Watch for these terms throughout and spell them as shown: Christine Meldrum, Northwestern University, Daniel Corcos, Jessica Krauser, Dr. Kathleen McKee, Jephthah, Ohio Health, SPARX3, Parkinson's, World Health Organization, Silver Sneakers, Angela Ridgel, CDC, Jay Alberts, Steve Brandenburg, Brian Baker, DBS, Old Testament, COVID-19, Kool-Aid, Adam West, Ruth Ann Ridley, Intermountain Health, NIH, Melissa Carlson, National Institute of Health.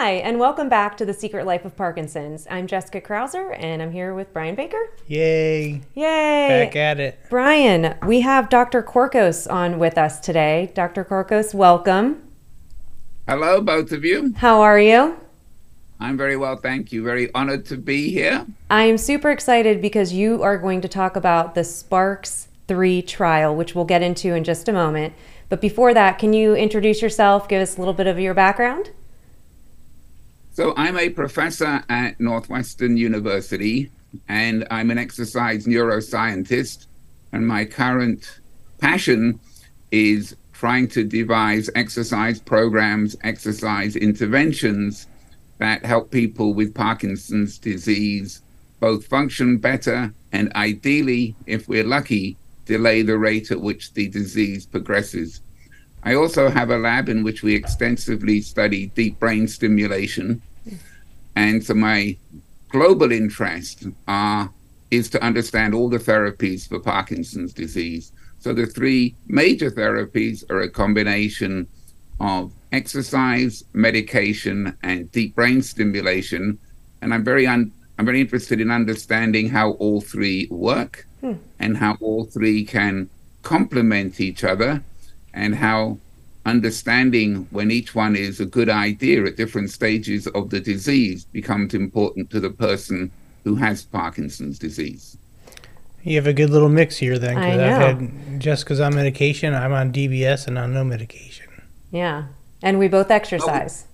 Hi, and welcome back to The Secret Life of Parkinson's. I'm Jessica Krauser, and I'm here with Brian Baker. Yay. Yay. Back at it. Brian, we have Dr. Corcos on with us today. Dr. Corcos, welcome. Hello, both of you. How are you? I'm very well, thank you. Very honored to be here. I am super excited because you are going to talk about the SPARX3 trial, which we'll get into in just a moment. But before that, can you introduce yourself, give us a little bit of your background? So I'm a professor at Northwestern University, and I'm an exercise neuroscientist, and my current passion is trying to devise exercise programs, exercise interventions that help people with Parkinson's disease both function better and ideally, if we're lucky, delay the rate at which the disease progresses. I also have a lab in which we extensively study deep brain stimulation. And so my global interest is to understand all the therapies for Parkinson's disease. So the three major therapies are a combination of exercise, medication, and deep brain stimulation. And I'm very interested in understanding how all three work and how all three can complement each other, and how understanding when each one is a good idea at different stages of the disease becomes important to the person who has Parkinson's disease. You have a good little mix here then, because I've had Jessica's on medication, I'm on DBS, and on no medication. Yeah, and we both exercise,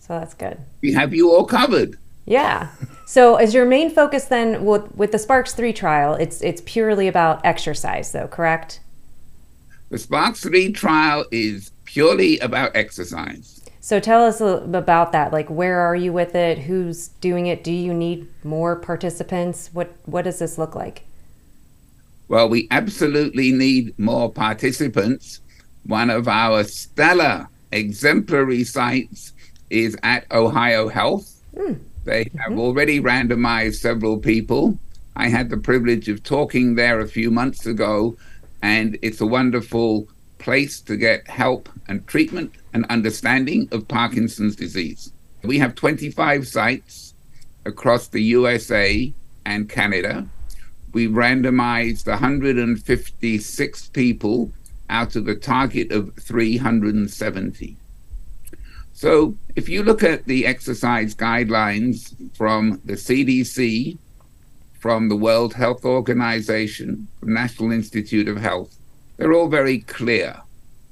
so that's good. We have you all covered. Yeah. So as your main focus then with the SPARX3 trial, it's purely about exercise though, correct? The SPARX3 trial is purely about exercise. So tell us about that. Like, where are you with it? Who's doing it? Do you need more participants? What does this look like? Well, we absolutely need more participants. One of our stellar exemplary sites is at Ohio Health. They have already randomized several people. I had the privilege of talking there a few months ago, and it's a wonderful place to get help and treatment and understanding of Parkinson's disease. We have 25 sites across the USA and Canada. We randomized 156 people out of a target of 370. So if you look at the exercise guidelines from the CDC, from the World Health Organization, from National Institute of Health, they're all very clear.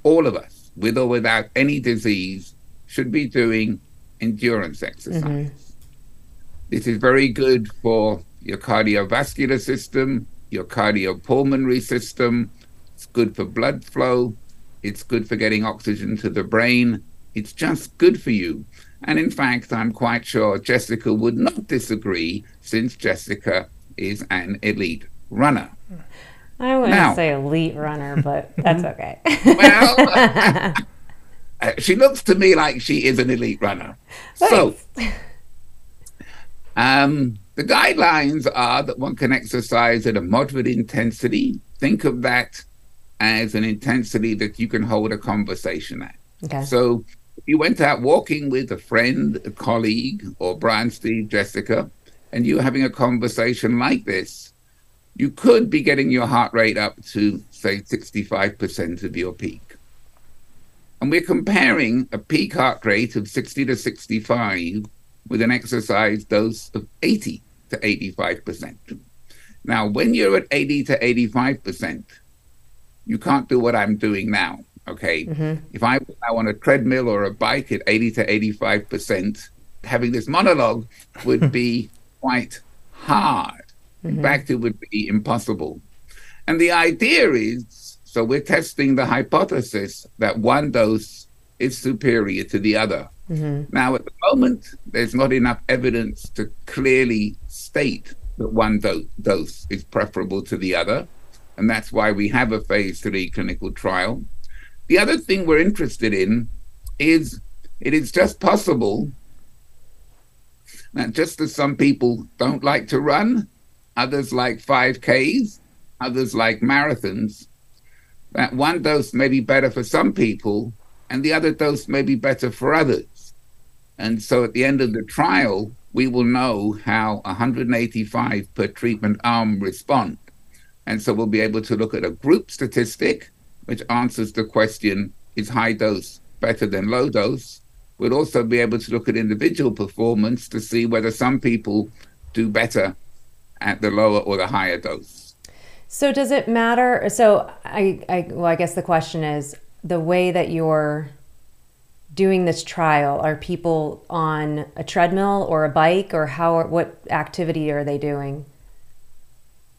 All of us, with or without any disease, should be doing endurance exercise. This is very good for your cardiovascular system, your cardiopulmonary system. It's good for blood flow. It's good for getting oxygen to the brain. It's just good for you. And in fact, I'm quite sure Jessica would not disagree, since Jessica is an elite runner. I wouldn't say elite runner, but that's okay. Well, she looks to me like she is an elite runner. Thanks. So the guidelines are that one can exercise at a moderate intensity. Think of that as an intensity that you can hold a conversation at. Okay. So if you went out walking with a friend, a colleague, or Brian, Steve, Jessica, and you were having a conversation like this, you could be getting your heart rate up to, say, 65% of your peak. And we're comparing a peak heart rate of 60 to 65 with an exercise dose of 80 to 85%. Now, when you're at 80 to 85%, you can't do what I'm doing now. Okay, if I were on a treadmill or a bike at 80 to 85%, having this monologue would be quite hard. In fact, it would be impossible. And the idea is, so we're testing the hypothesis that one dose is superior to the other. Now, at the moment, there's not enough evidence to clearly state that one dose is preferable to the other. And that's why we have a phase 3 clinical trial. The other thing we're interested in is it is just possible that just as some people don't like to run, others like 5Ks, others like marathons, that one dose may be better for some people and the other dose may be better for others. And so at the end of the trial, we will know how 185 per treatment arm respond. And so we'll be able to look at a group statistic, which answers the question, is high dose better than low dose? We'll also be able to look at individual performance to see whether some people do better at the lower or the higher dose. So does it matter? So I guess the question is, the way that you're doing this trial, are people on a treadmill or a bike, or how? What activity are they doing?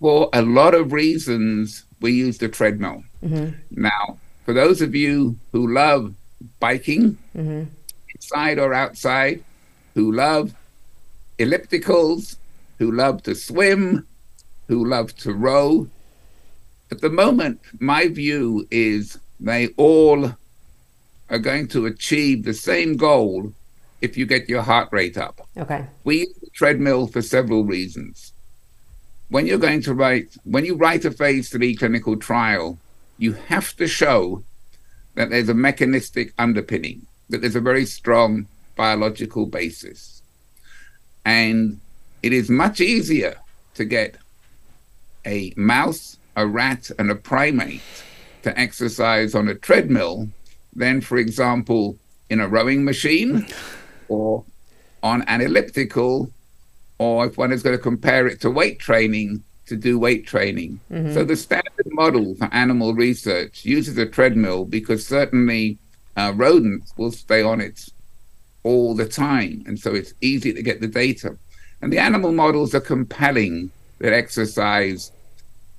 For a lot of reasons, we use the treadmill. Mm-hmm. Now, for those of you who love biking, mm-hmm. inside or outside, who love ellipticals, who love to swim, who love to row, at the moment, my view is they all are going to achieve the same goal if you get your heart rate up. Okay. We use the treadmill for several reasons. When you write a phase 3 clinical trial, you have to show that there's a mechanistic underpinning, that there's a very strong biological basis. And it is much easier to get a mouse, a rat, and a primate to exercise on a treadmill than, for example, in a rowing machine or on an elliptical, or if one is going to compare it to weight training, to do weight training. Mm-hmm. So the standard model for animal research uses a treadmill because certainly rodents will stay on it all the time. And so it's easy to get the data. And the animal models are compelling that exercise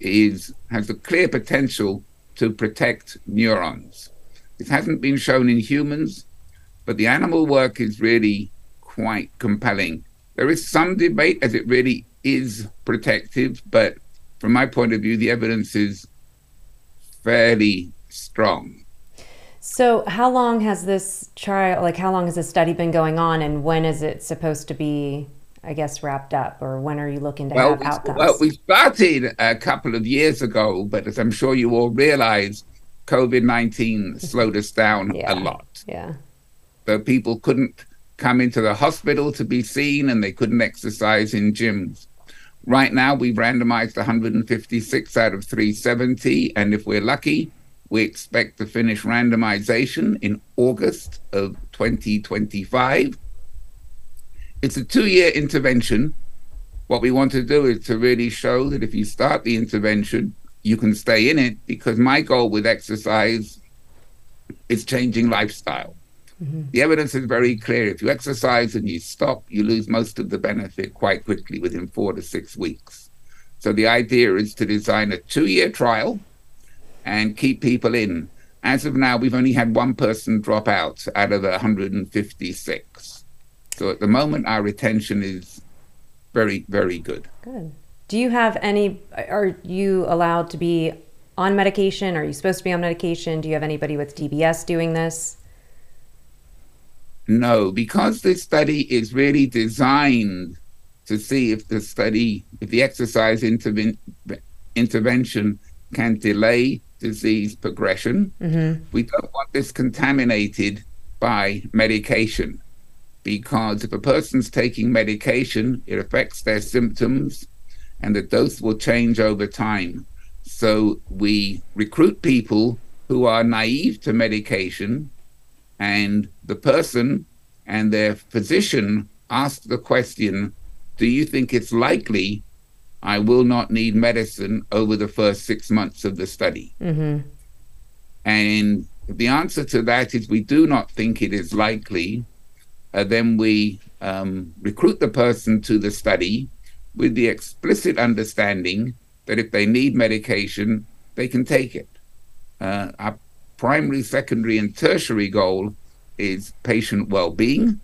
has a clear potential to protect neurons. It hasn't been shown in humans, but the animal work is really quite compelling. There is some debate as it really is protective, but from my point of view, the evidence is fairly strong. So how long has this study been going on, and when is it supposed to be, I guess, wrapped up, or when are you looking to have outcomes? Well, we started a couple of years ago, but as I'm sure you all realize, COVID-19 slowed us down a lot. Yeah. So people couldn't come into the hospital to be seen, and they couldn't exercise in gyms. Right now, we've randomized 156 out of 370, and if we're lucky, we expect to finish randomization in August of 2025. It's a 2-year intervention. What we want to do is to really show that if you start the intervention, you can stay in it, because my goal with exercise is changing lifestyle. Mm-hmm. The evidence is very clear. If you exercise and you stop, you lose most of the benefit quite quickly within 4 to 6 weeks. So the idea is to design a 2-year trial and keep people in. As of now, we've only had one person drop out of 156. So at the moment, our retention is very, very good. Good. Do you have are you allowed to be on medication? Are you supposed to be on medication? Do you have anybody with DBS doing this? No, because this study is really designed to see if the exercise intervention can delay disease progression. Mm-hmm. We don't want this contaminated by medication, because if a person's taking medication, it affects their symptoms, and the dose will change over time. So we recruit people who are naive to medication, and the person and their physician ask the question, do you think it's likely I will not need medicine over the first 6 months of the study? Mm-hmm. And the answer to that is we do not think it is likely. Then we recruit the person to the study with the explicit understanding that if they need medication, they can take it. Our primary, secondary, and tertiary goal is patient well-being.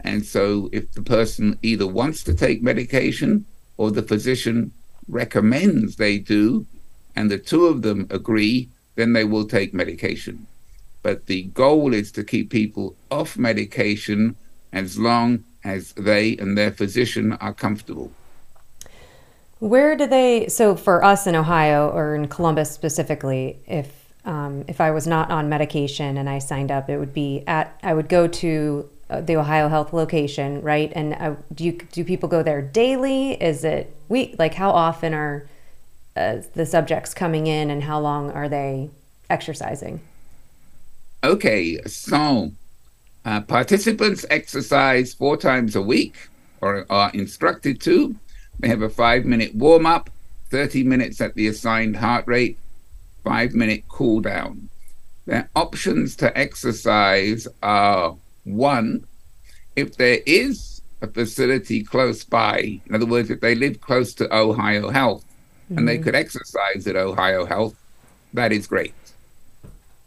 And so if the person either wants to take medication or the physician recommends they do, and the two of them agree, then they will take medication. But the goal is to keep people off medication as long as they and their physician are comfortable. So for us in Ohio, or in Columbus specifically, if I was not on medication and I signed up, I would go to the Ohio Health location, right? And do people go there daily? Is it week? Like, how often are the subjects coming in, and how long are they exercising? Okay, so participants exercise 4 times a week, or are instructed to. They have a 5-minute warm-up, 30 minutes at the assigned heart rate, 5-minute cool-down. Their options to exercise are, 1, if there is a facility close by, in other words, if they live close to Ohio Health, mm-hmm. and they could exercise at Ohio Health, that is great.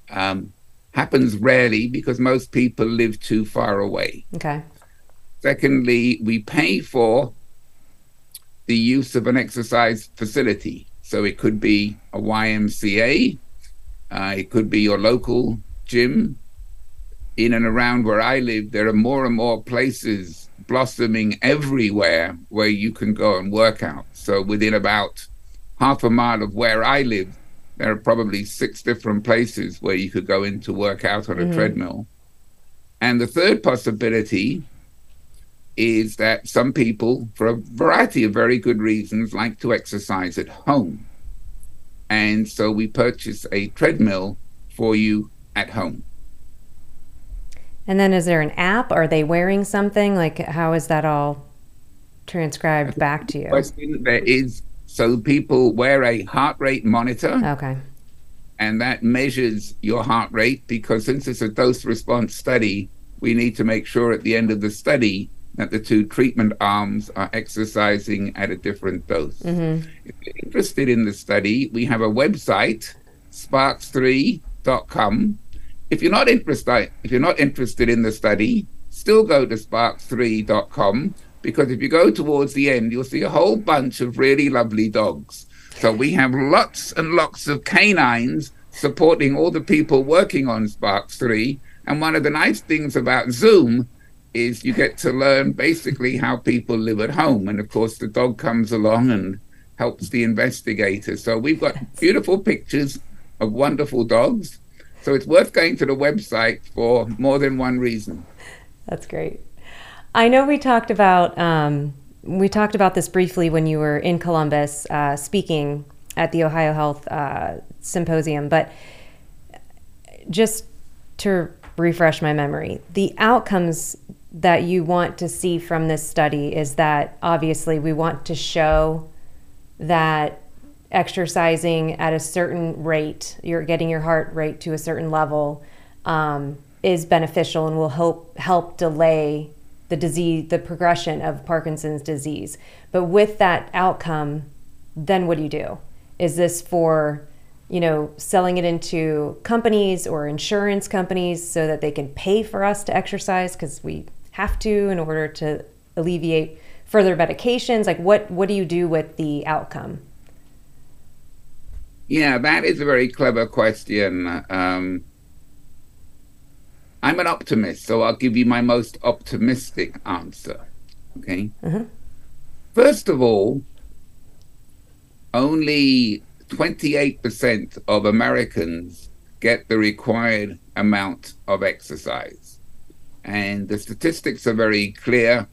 Happens rarely because most people live too far away. Okay. Secondly, we pay for the use of an exercise facility. So it could be a YMCA, it could be your local gym. In and around where I live, there are more and more places blossoming everywhere where you can go and work out. So within about half a mile of where I live, there are probably 6 different places where you could go in to work out on a mm-hmm. treadmill. And the third possibility is that some people, for a variety of very good reasons, like to exercise at home. And so we purchase a treadmill for you at home. And then is there an app? Are they wearing something? Like, how is that all transcribed back to you? Question. There is, so people wear a heart rate monitor. Okay. And that measures your heart rate, because since it's a dose response study, we need to make sure at the end of the study that the 2 treatment arms are exercising at a different dose. Mm-hmm. If you're interested in the study, we have a website, SPARX3.com. If you're not interested in the study, still go to SPARX3.com, because if you go towards the end, you'll see a whole bunch of really lovely dogs. So we have lots and lots of canines supporting all the people working on SPARX3. And one of the nice things about Zoom is you get to learn basically how people live at home. And of course, the dog comes along and helps the investigator. So we've got beautiful pictures of wonderful dogs. So it's worth going to the website for more than one reason. That's great. I know we talked about this briefly when you were in Columbus speaking at the Ohio Health Symposium, but just to refresh my memory, the outcomes that you want to see from this study is that obviously we want to show that exercising at a certain rate, you're getting your heart rate to a certain level, is beneficial and will help delay the disease, the progression of Parkinson's disease. But with that outcome, then what do you do? Is this for, selling it into companies or insurance companies so that they can pay for us to exercise because we have to in order to alleviate further medications? Like, what do you do with the outcome? Yeah, that is a very clever question. I'm an optimist, so I'll give you my most optimistic answer, okay? Uh-huh. First of all, only 28% of Americans get the required amount of exercise. And the statistics are very clear.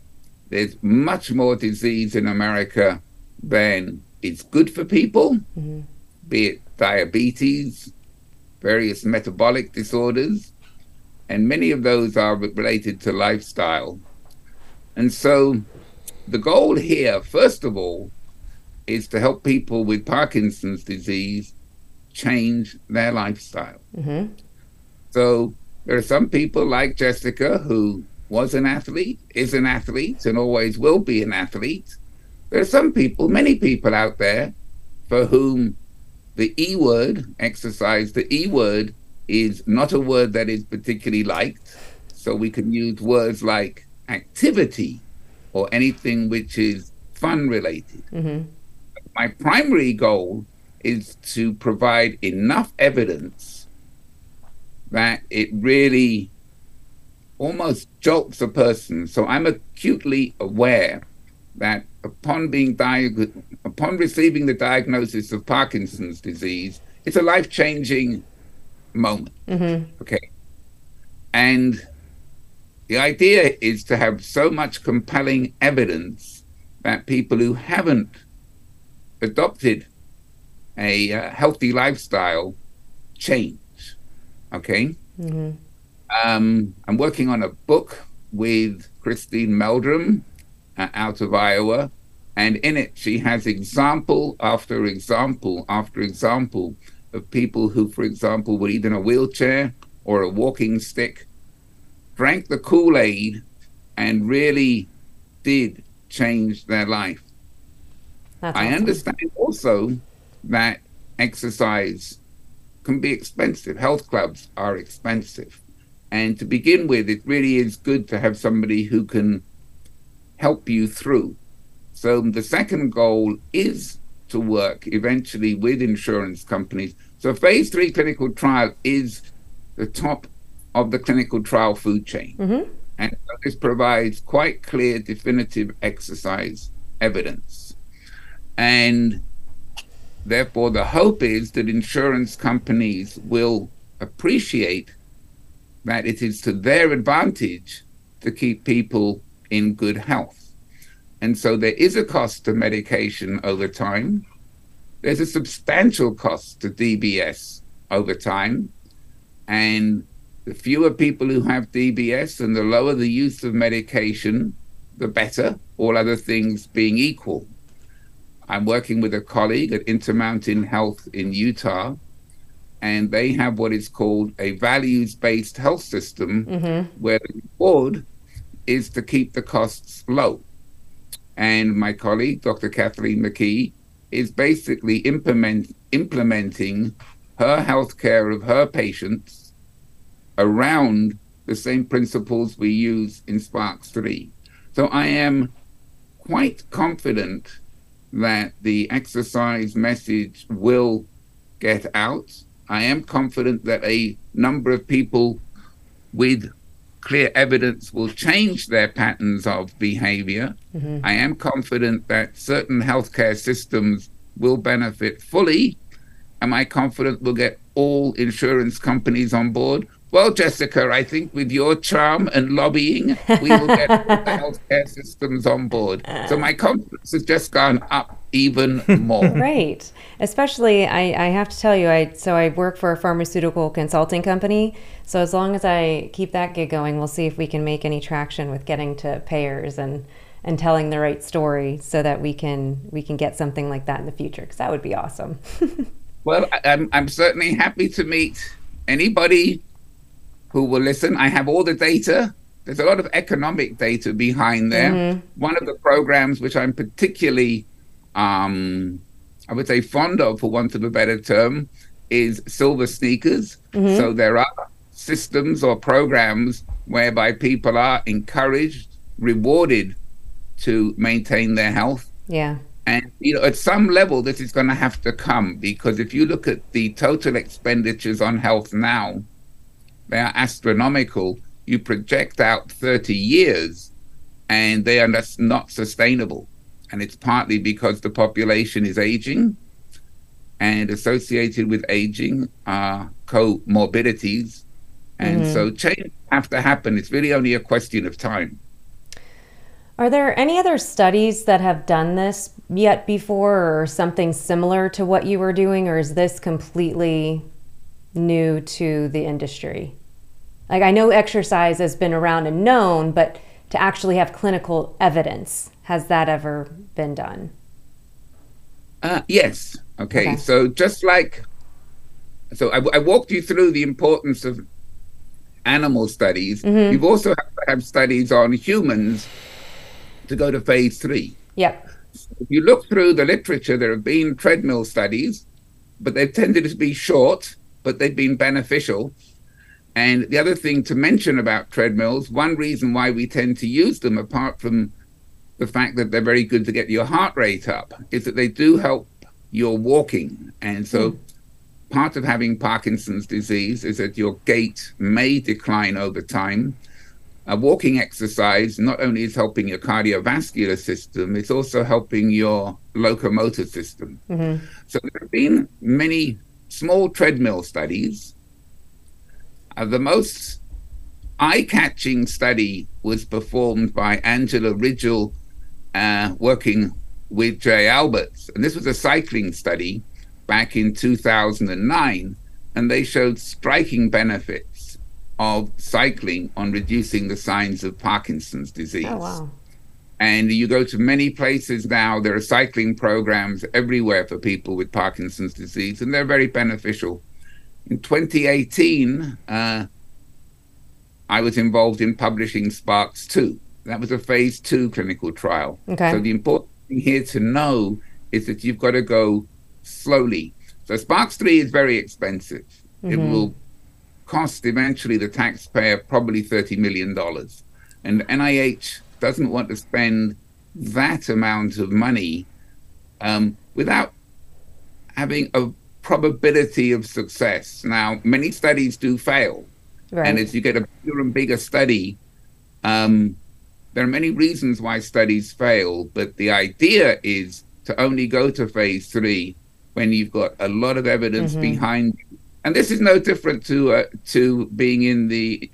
There's much more disease in America than is good for people. Mm-hmm. Be it diabetes, various metabolic disorders, and many of those are related to lifestyle. And so the goal here, first of all, is to help people with Parkinson's disease change their lifestyle. Mm-hmm. So there are some people like Jessica, who was an athlete, is an athlete, and always will be an athlete. There are some people, many people out there, for whom the E word, exercise, the E word is not a word that is particularly liked. So we can use words like activity or anything which is fun related. Mm-hmm. My primary goal is to provide enough evidence that it really almost jolts a person. So I'm acutely aware that upon receiving the diagnosis of Parkinson's disease, it's a life-changing moment. Mm-hmm. Okay, and The idea is to have so much compelling evidence that people who haven't adopted a healthy lifestyle change. Okay? Mm-hmm. I'm working on a book with Christine Meldrum out of Iowa, and in it she has example after example after example of people who, for example, were either in a wheelchair or a walking stick, drank the Kool-Aid and really did change their life. That's awesome. I understand also that exercise can be expensive. Health clubs are expensive. And to begin with, it really is good to have somebody who can help you through. So the second goal is to work eventually with insurance companies. So phase 3 clinical trial is the top of the clinical trial food chain. Mm-hmm. And so this provides quite clear, definitive exercise evidence. And therefore, the hope is that insurance companies will appreciate that it is to their advantage to keep people in good health. And so there is a cost to medication over time. There's a substantial cost to DBS over time. And the fewer people who have DBS and the lower the use of medication, the better, all other things being equal. I'm working with a colleague at Intermountain Health in Utah, and they have what is called a values-based health system, mm-hmm. where the reward is to keep the costs low. And my colleague, Dr. Kathleen McKee, is basically implementing her health care of her patients around the same principles we use in SPARX3. So I am quite confident that the exercise message will get out. I am confident that a number of people with clear evidence will change their patterns of behavior. Mm-hmm. I am confident that certain healthcare systems will benefit fully. Am I confident we'll get all insurance companies on board? Well, Jessica, I think with your charm and lobbying, we will get all the healthcare systems on board. So my confidence has just gone up even more. Right. Especially, I have to tell you, I work for a pharmaceutical consulting company. So as long as I keep that gig going, we'll see if we can make any traction with getting to payers and telling the right story so that we can get something like that in the future, because that would be awesome. Well, I'm certainly happy to meet anybody who will listen. I have all the data. There's a lot of economic data behind there. Mm-hmm. One of the programs which I'm particularly I would say fond of, for want of a better term, is Silver Sneakers. Mm-hmm. So there are systems or programs whereby people are encouraged, rewarded to maintain their health. Yeah. And you know, at some level this is going to have to come, because if you look at the total expenditures on health now, they are astronomical. You project out 30 years and they are just not sustainable. And it's partly because the population is aging, and associated with aging are comorbidities. And mm-hmm. so change have to happen. It's really only a question of time. Are there any other studies that have done this yet before, or something similar to what you were doing, or is this completely new to the industry? Like, I know exercise has been around and known, but to actually have clinical evidence, has that ever been done? Yes. Okay. So just like, I walked you through the importance of animal studies. Mm-hmm. You've also have to have studies on humans to go to phase 3. Yep. So if you look through the literature, there have been treadmill studies, but they've tended to be short, but they've been beneficial. And the other thing to mention about treadmills, one reason why we tend to use them, apart from the fact that they're very good to get your heart rate up, is that they do help your walking. And so part of having Parkinson's disease is that your gait may decline over time. A walking exercise not only is helping your cardiovascular system, it's also helping your locomotor system. Mm-hmm. So there have been many small treadmill studies. The most eye-catching study was performed by Angela Ridgel, working with Jay Alberts. And this was a cycling study back in 2009, and they showed striking benefits of cycling on reducing the signs of Parkinson's disease. Oh, wow. And you go to many places now, there are cycling programs everywhere for people with Parkinson's disease, and they're very beneficial. In 2018, I was involved in publishing SPARX2. That was a phase 2 clinical trial. Okay. So the important thing here to know is that you've got to go slowly. So SPARX3 is very expensive. Mm-hmm. It will cost eventually the taxpayer probably $30 million. And the NIH doesn't want to spend that amount of money without having a probability of success. Now, many studies do fail. Right. And as you get a bigger and bigger study, there are many reasons why studies fail, but the idea is to only go to phase 3 when you've got a lot of evidence mm-hmm. behind you. And this is no different to being in the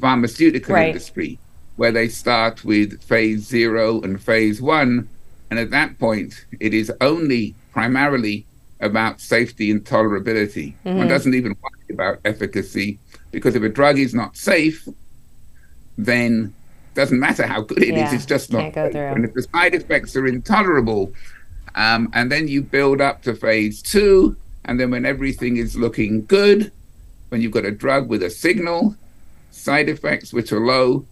pharmaceutical right. industry, where they start with phase 0 and phase 1. And at that point, it is only primarily about safety and tolerability. Mm-hmm. One doesn't even worry about efficacy, because if a drug is not safe, then it doesn't matter how good it is, it's just not safe. And if the side effects are intolerable, and then you build up to phase 2, and then when everything is looking good, when you've got a drug with a signal, side effects which are low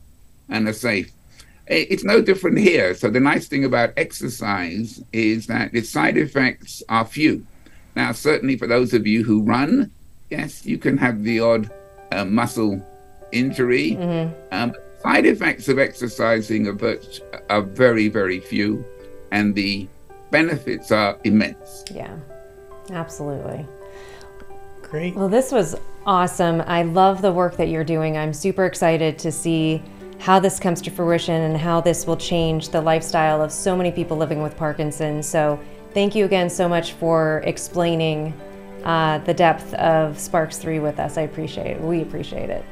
and are safe. It's no different here. So the nice thing about exercise is that its side effects are few. Now, certainly for those of you who run, yes, you can have the odd muscle injury. Mm-hmm. Side effects of exercising are very, very few, and the benefits are immense. Yeah, absolutely. Great. Well, this was awesome. I love the work that you're doing. I'm super excited to see how this comes to fruition and how this will change the lifestyle of so many people living with Parkinson's. So thank you again so much for explaining the depth of SPARX3 with us. I appreciate it. We appreciate it.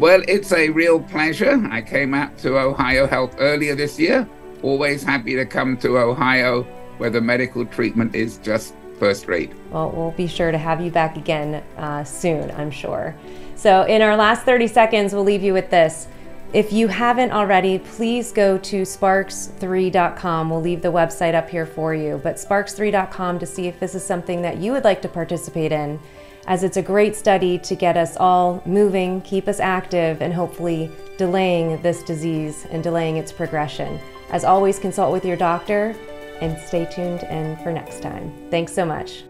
Well, it's a real pleasure. I came out to Ohio Health earlier this year. Always happy to come to Ohio, where the medical treatment is just first rate. Well, we'll be sure to have you back again soon, I'm sure. So in our last 30 seconds, we'll leave you with this. If you haven't already, please go to SPARX3.com. We'll leave the website up here for you, but SPARX3.com to see if this is something that you would like to participate in, as it's a great study to get us all moving, keep us active, and hopefully delaying this disease and delaying its progression. As always, consult with your doctor and stay tuned in for next time. Thanks so much.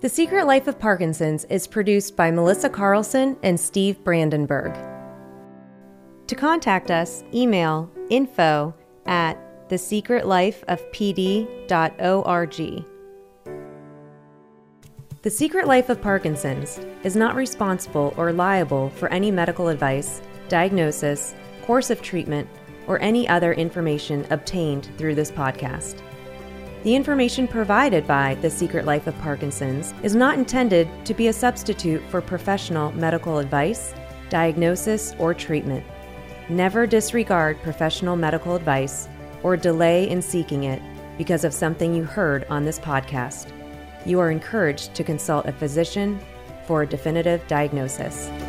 The Secret Life of Parkinson's is produced by Melissa Carlson and Steve Brandenburg. To contact us, email info@thesecretlifeofpd.org. The Secret Life of Parkinson's is not responsible or liable for any medical advice, diagnosis, course of treatment, or any other information obtained through this podcast. The information provided by The Secret Life of Parkinson's is not intended to be a substitute for professional medical advice, diagnosis, or treatment. Never disregard professional medical advice or delay in seeking it because of something you heard on this podcast. You are encouraged to consult a physician for a definitive diagnosis.